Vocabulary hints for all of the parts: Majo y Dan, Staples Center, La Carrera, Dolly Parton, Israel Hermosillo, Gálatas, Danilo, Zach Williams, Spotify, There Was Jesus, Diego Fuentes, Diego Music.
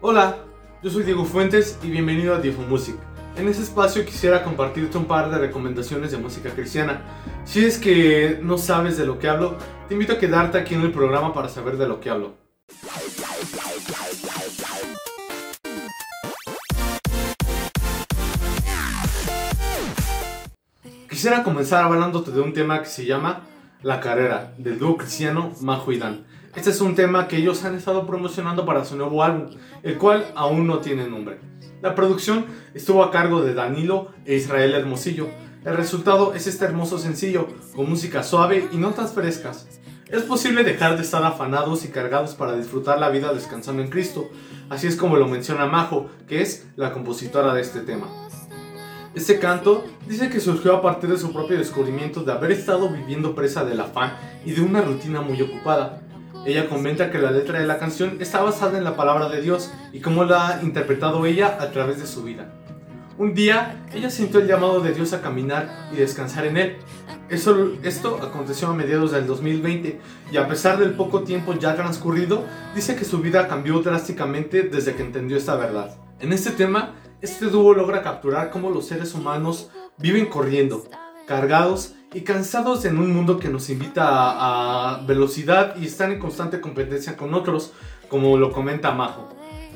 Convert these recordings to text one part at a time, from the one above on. Hola, yo soy Diego Fuentes y bienvenido a Diego Music. En este espacio quisiera compartirte un par de recomendaciones de música cristiana. Si es que no sabes de lo que hablo, te invito a quedarte aquí en el programa para saber de lo que hablo. Quisiera comenzar hablándote de un tema que se llama La Carrera, del dúo cristiano Majo y Dan. Este es un tema que ellos han estado promocionando para su nuevo álbum, el cual aún no tiene nombre. La producción estuvo a cargo de Danilo e Israel Hermosillo. El resultado es este hermoso sencillo, con música suave y notas frescas. Es posible dejar de estar afanados y cargados para disfrutar la vida descansando en Cristo. Así es como lo menciona Majo, que es la compositora de este tema. Este canto dice que surgió a partir de su propio descubrimiento de haber estado viviendo presa del afán y de una rutina muy ocupada. Ella comenta que la letra de la canción está basada en la palabra de Dios y cómo la ha interpretado ella a través de su vida. Un día, ella sintió el llamado de Dios a caminar y descansar en Él. Esto aconteció a mediados del 2020 y a pesar del poco tiempo ya transcurrido, dice que su vida cambió drásticamente desde que entendió esta verdad. En este tema, este dúo logra capturar cómo los seres humanos viven corriendo, cargados y cansados en un mundo que nos invita a velocidad y están en constante competencia con otros, como lo comenta Majo.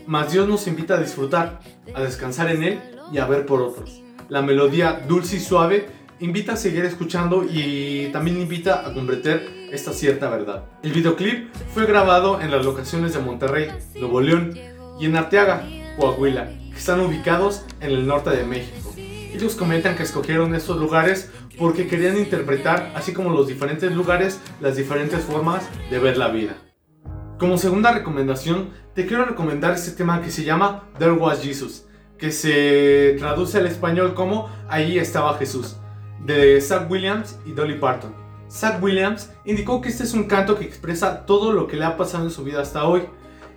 Mas Dios nos invita a disfrutar, a descansar en Él y a ver por otros. La melodía dulce y suave invita a seguir escuchando y también invita a comprender esta cierta verdad. El videoclip fue grabado en las locaciones de Monterrey, Nuevo León y en Arteaga, Coahuila, que están ubicados en el norte de México. Ellos comentan que escogieron estos lugares porque querían interpretar, así como los diferentes lugares, las diferentes formas de ver la vida. Como segunda recomendación, te quiero recomendar este tema que se llama There Was Jesus, que se traduce al español como Allí estaba Jesús, de Zach Williams y Dolly Parton. Zach Williams indicó que este es un canto que expresa todo lo que le ha pasado en su vida hasta hoy.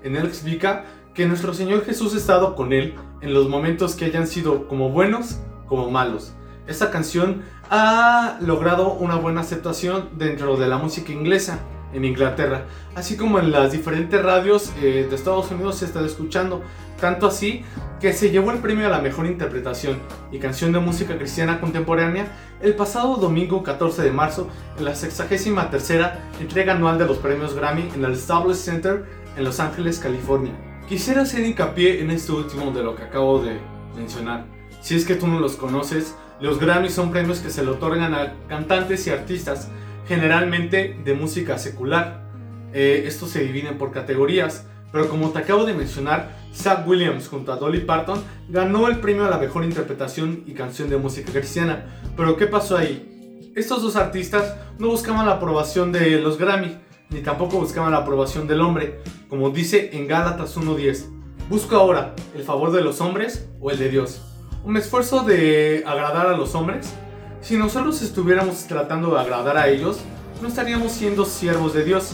En él explica que nuestro Señor Jesús ha estado con él en los momentos que hayan sido como buenos como malos. Esta canción ha logrado una buena aceptación dentro de la música inglesa en Inglaterra, así como en las diferentes radios de Estados Unidos se está escuchando, tanto así que se llevó el premio a la mejor interpretación y canción de música cristiana contemporánea el pasado domingo 14 de marzo en la 63ª entrega anual de los premios Grammy en el Staples Center en Los Ángeles, California. Quisiera hacer hincapié en este último de lo que acabo de mencionar. Si es que tú no los conoces, los Grammy son premios que se le otorgan a cantantes y artistas, generalmente de música secular. Estos se dividen por categorías, pero como te acabo de mencionar, Zach Williams junto a Dolly Parton ganó el premio a la mejor interpretación y canción de música cristiana. Pero ¿qué pasó ahí? Estos dos artistas no buscaban la aprobación de los Grammy, ni tampoco buscaban la aprobación del hombre, como dice en Gálatas 1:10. Busco ahora el favor de los hombres o el de Dios. ¿Un esfuerzo de agradar a los hombres? Si nosotros estuviéramos tratando de agradar a ellos, no estaríamos siendo siervos de Dios.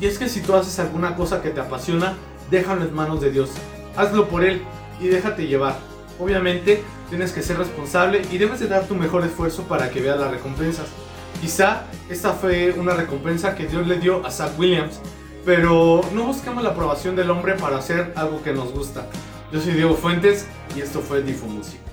Y es que si tú haces alguna cosa que te apasiona, déjalo en manos de Dios. Hazlo por Él y déjate llevar. Obviamente, tienes que ser responsable y debes de dar tu mejor esfuerzo para que veas las recompensas. Quizá esta fue una recompensa que Dios le dio a Zach Williams, pero no busquemos la aprobación del hombre para hacer algo que nos gusta. Yo soy Diego Fuentes y esto fue Diego Music.